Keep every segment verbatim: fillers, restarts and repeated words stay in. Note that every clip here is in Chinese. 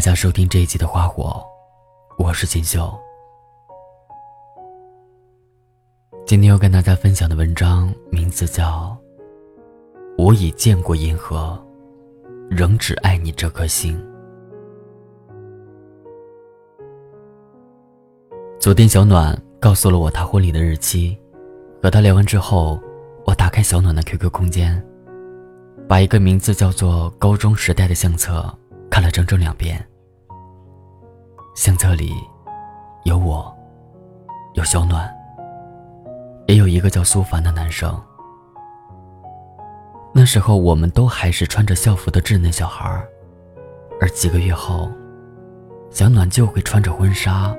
大家收听这一集的花火，我是锦绣。今天要跟大家分享的文章名字叫《我已见过银河，仍只爱你这颗心》。昨天小暖告诉了我她婚礼的日期，和她聊完之后，我打开小暖的 Q Q 空间，把一个名字叫做高中时代的相册看了整整两遍。相册里有我，有小暖，也有一个叫苏凡的男生。那时候我们都还是穿着校服的稚嫩小孩，而几个月后，小暖就会穿着婚纱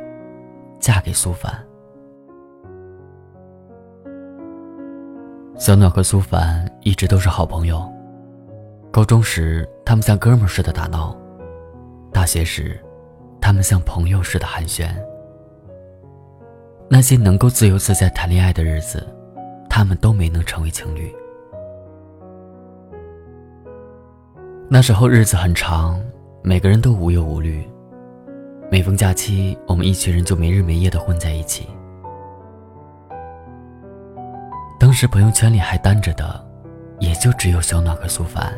嫁给苏凡。小暖和苏凡一直都是好朋友，高中时他们像哥们似的打闹，大学时他们像朋友似的寒暄。那些能够自由自在谈恋爱的日子，他们都没能成为情侣。那时候日子很长，每个人都无忧无虑，每逢假期，我们一群人就没日没夜的混在一起。当时朋友圈里还单着的也就只有小暖和苏凡。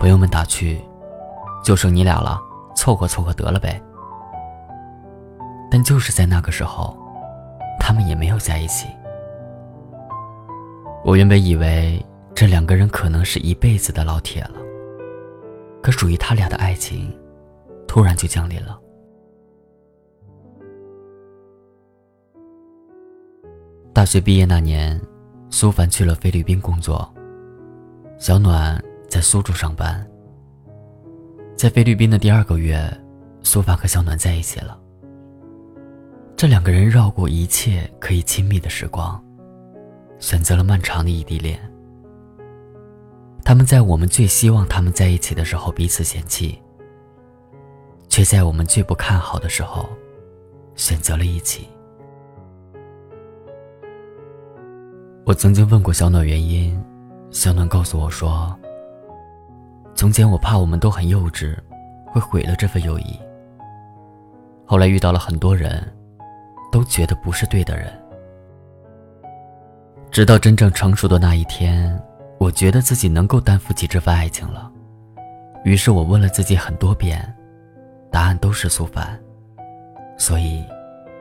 朋友们打趣，就剩你俩了，凑合凑合得了呗。但就是在那个时候，他们也没有在一起。我原本以为这两个人可能是一辈子的老铁了，可属于他俩的爱情突然就降临了。大学毕业那年，苏凡去了菲律宾工作，小暖在苏州上班。在菲律宾的第二个月，苏凡和小暖在一起了。这两个人绕过一切可以亲密的时光，选择了漫长的异地恋。他们在我们最希望他们在一起的时候彼此嫌弃，却在我们最不看好的时候选择了一起。我曾经问过小暖原因，小暖告诉我说，从前我怕我们都很幼稚，会毁了这份友谊。后来遇到了很多人，都觉得不是对的人。直到真正成熟的那一天，我觉得自己能够担负起这份爱情了。于是我问了自己很多遍，答案都是苏凡，所以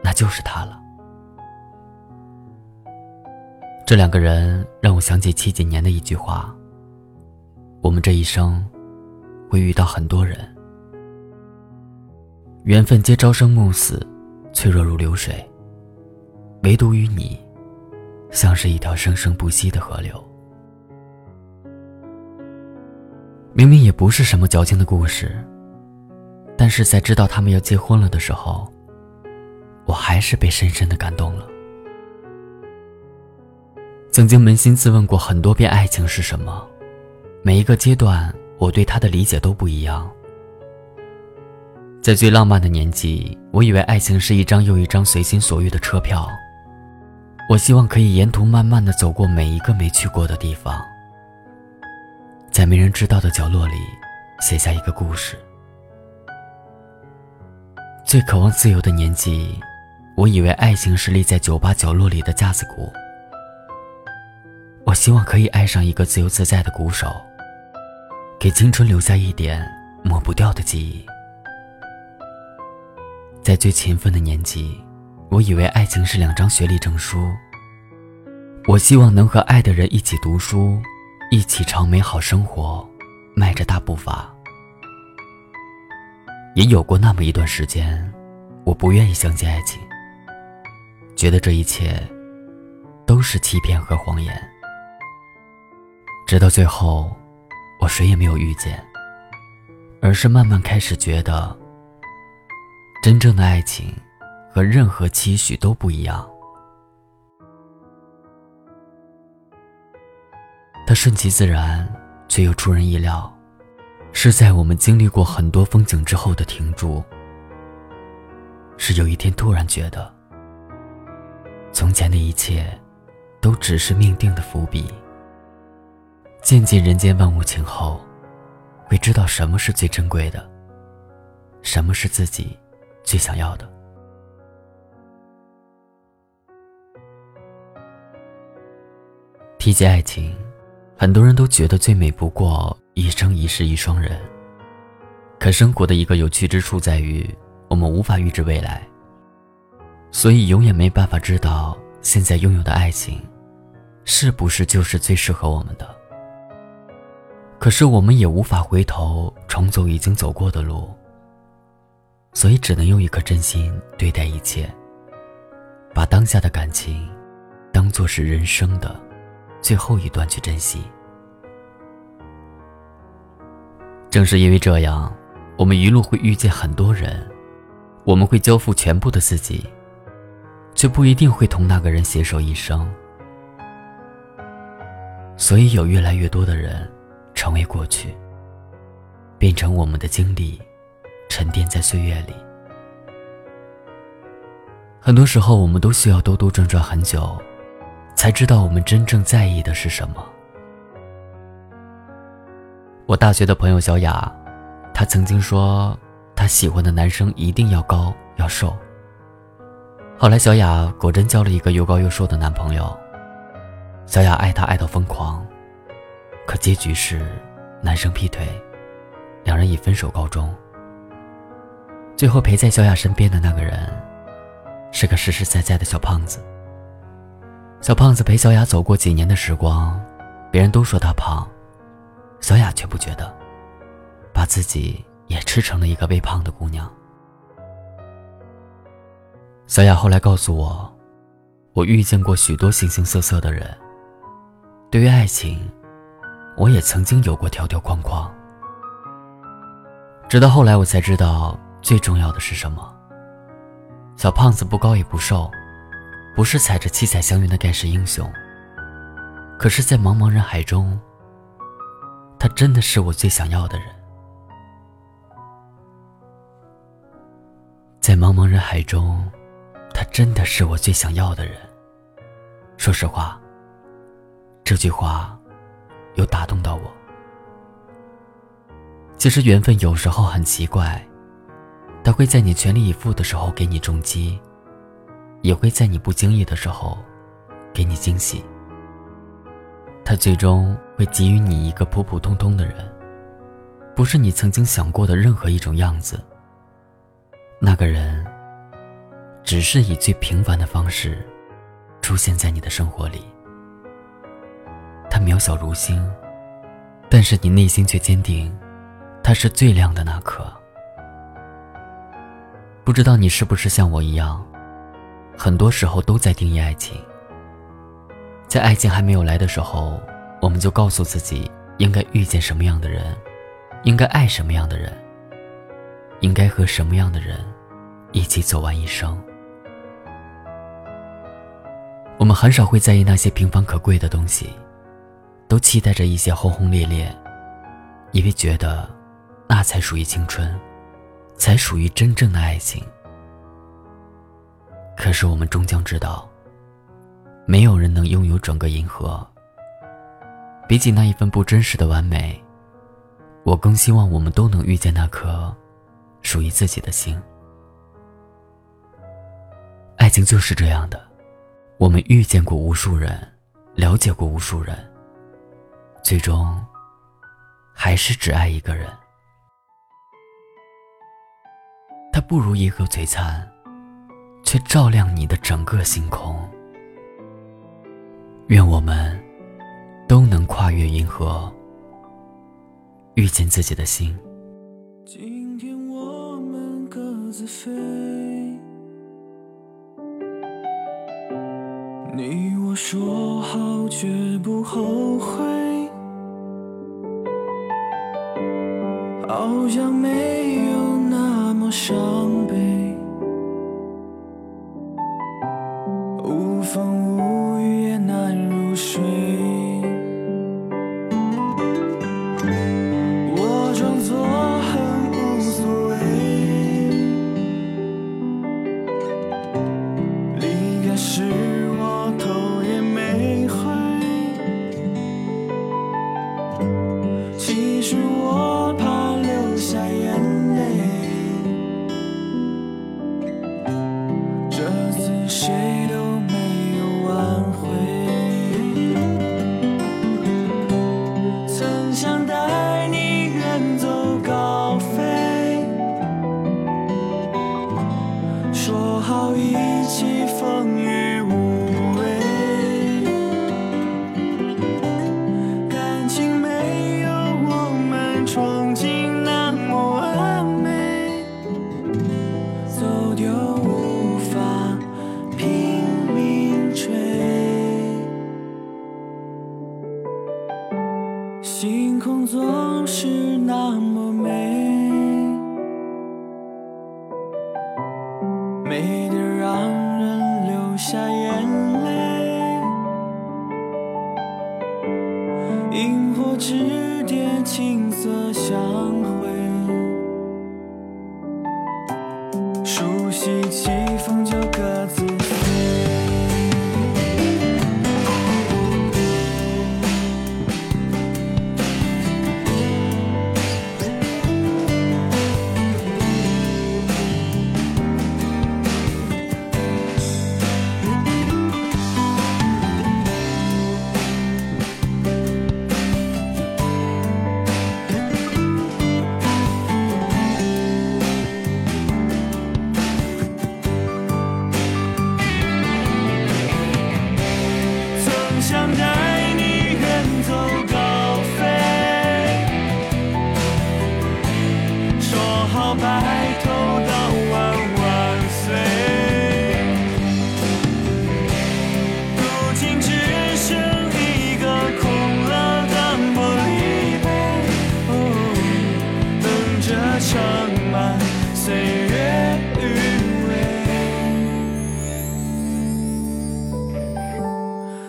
那就是他了。这两个人让我想起七几年的一句话，我们这一生会遇到很多人，缘分皆朝生暮死，脆弱如流水，唯独与你像是一条生生不息的河流。明明也不是什么矫情的故事，但是在知道他们要结婚了的时候，我还是被深深的感动了。曾经扪心自问过很多遍，爱情是什么？每一个阶段我对它的理解都不一样。在最浪漫的年纪，我以为爱情是一张又一张随心所欲的车票，我希望可以沿途慢慢地走过每一个没去过的地方，在没人知道的角落里写下一个故事。最渴望自由的年纪，我以为爱情是立在酒吧角落里的架子鼓，我希望可以爱上一个自由自在的鼓手，给青春留下一点抹不掉的记忆。在最勤奋的年纪，我以为爱情是两张学历证书，我希望能和爱的人一起读书，一起朝美好生活迈着大步伐。也有过那么一段时间，我不愿意相信爱情，觉得这一切都是欺骗和谎言。直到最后，我谁也没有遇见，而是慢慢开始觉得，真正的爱情和任何期许都不一样。它顺其自然，却又出人意料，是在我们经历过很多风景之后的停住，是有一天突然觉得，从前的一切都只是命定的伏笔。渐渐人间万物情后，会知道什么是最珍贵的，什么是自己最想要的。提及爱情，很多人都觉得最美不过一生一世一双人，可生活的一个有趣之处在于，我们无法预知未来，所以永远没办法知道现在拥有的爱情是不是就是最适合我们的。可是我们也无法回头重走已经走过的路，所以只能用一颗真心对待一切，把当下的感情当作是人生的最后一段去珍惜。正是因为这样，我们一路会遇见很多人，我们会交付全部的自己，却不一定会同那个人携手一生。所以有越来越多的人成为过去，变成我们的经历，沉淀在岁月里。很多时候我们都需要兜兜转转很久，才知道我们真正在意的是什么。我大学的朋友小雅，她曾经说她喜欢的男生一定要高要瘦。后来小雅果真交了一个又高又瘦的男朋友，小雅爱他爱到疯狂，可结局是男生劈腿，两人以分手告终。最后陪在小雅身边的那个人是个实实在在的小胖子。小胖子陪小雅走过几年的时光，别人都说他胖，小雅却不觉得，把自己也吃成了一个微胖的姑娘。小雅后来告诉我，我遇见过许多形形色色的人，对于爱情，我也曾经有过条条框框。直到后来我才知道最重要的是什么。小胖子不高也不瘦，不是踩着七彩祥云的盖世英雄，可是在茫茫人海中，他真的是我最想要的人。在茫茫人海中，他真的是我最想要的人。说实话，这句话有打动到我。其实缘分有时候很奇怪，它会在你全力以赴的时候给你重击，也会在你不经意的时候给你惊喜。它最终会给予你一个普普通通的人，不是你曾经想过的任何一种样子。那个人只是以最平凡的方式出现在你的生活里，他渺小如星，但是你内心却坚定，他是最亮的那颗。不知道你是不是像我一样，很多时候都在定义爱情。在爱情还没有来的时候，我们就告诉自己应该遇见什么样的人，应该爱什么样的人，应该和什么样的人一起走完一生。我们很少会在意那些平凡可贵的东西，都期待着一些轰轰烈烈，因为觉得那才属于青春，才属于真正的爱情。可是我们终将知道，没有人能拥有整个银河。比起那一份不真实的完美，我更希望我们都能遇见那颗属于自己的心。爱情就是这样的，我们遇见过无数人，了解过无数人，最终还是只爱一个人。它不如银河璀璨，却照亮你的整个星空。愿我们都能跨越银河，遇见自己的心。今天我们各自飞，你我说好绝不后悔，好像没有那么伤悲，无风无雨也难入睡。我装作其实我怕流下眼泪。星空总是那么美，美得让人流下眼泪，萤火之蝶青色相会，熟悉起风就各自飞。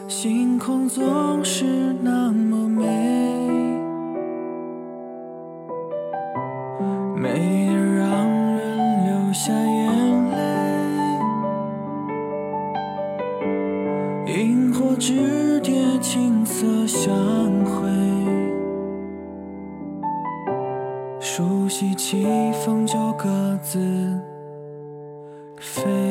星空总是那么美，美得让人流下眼泪，萤火之蝶青色相会，熟悉起风就各自飞。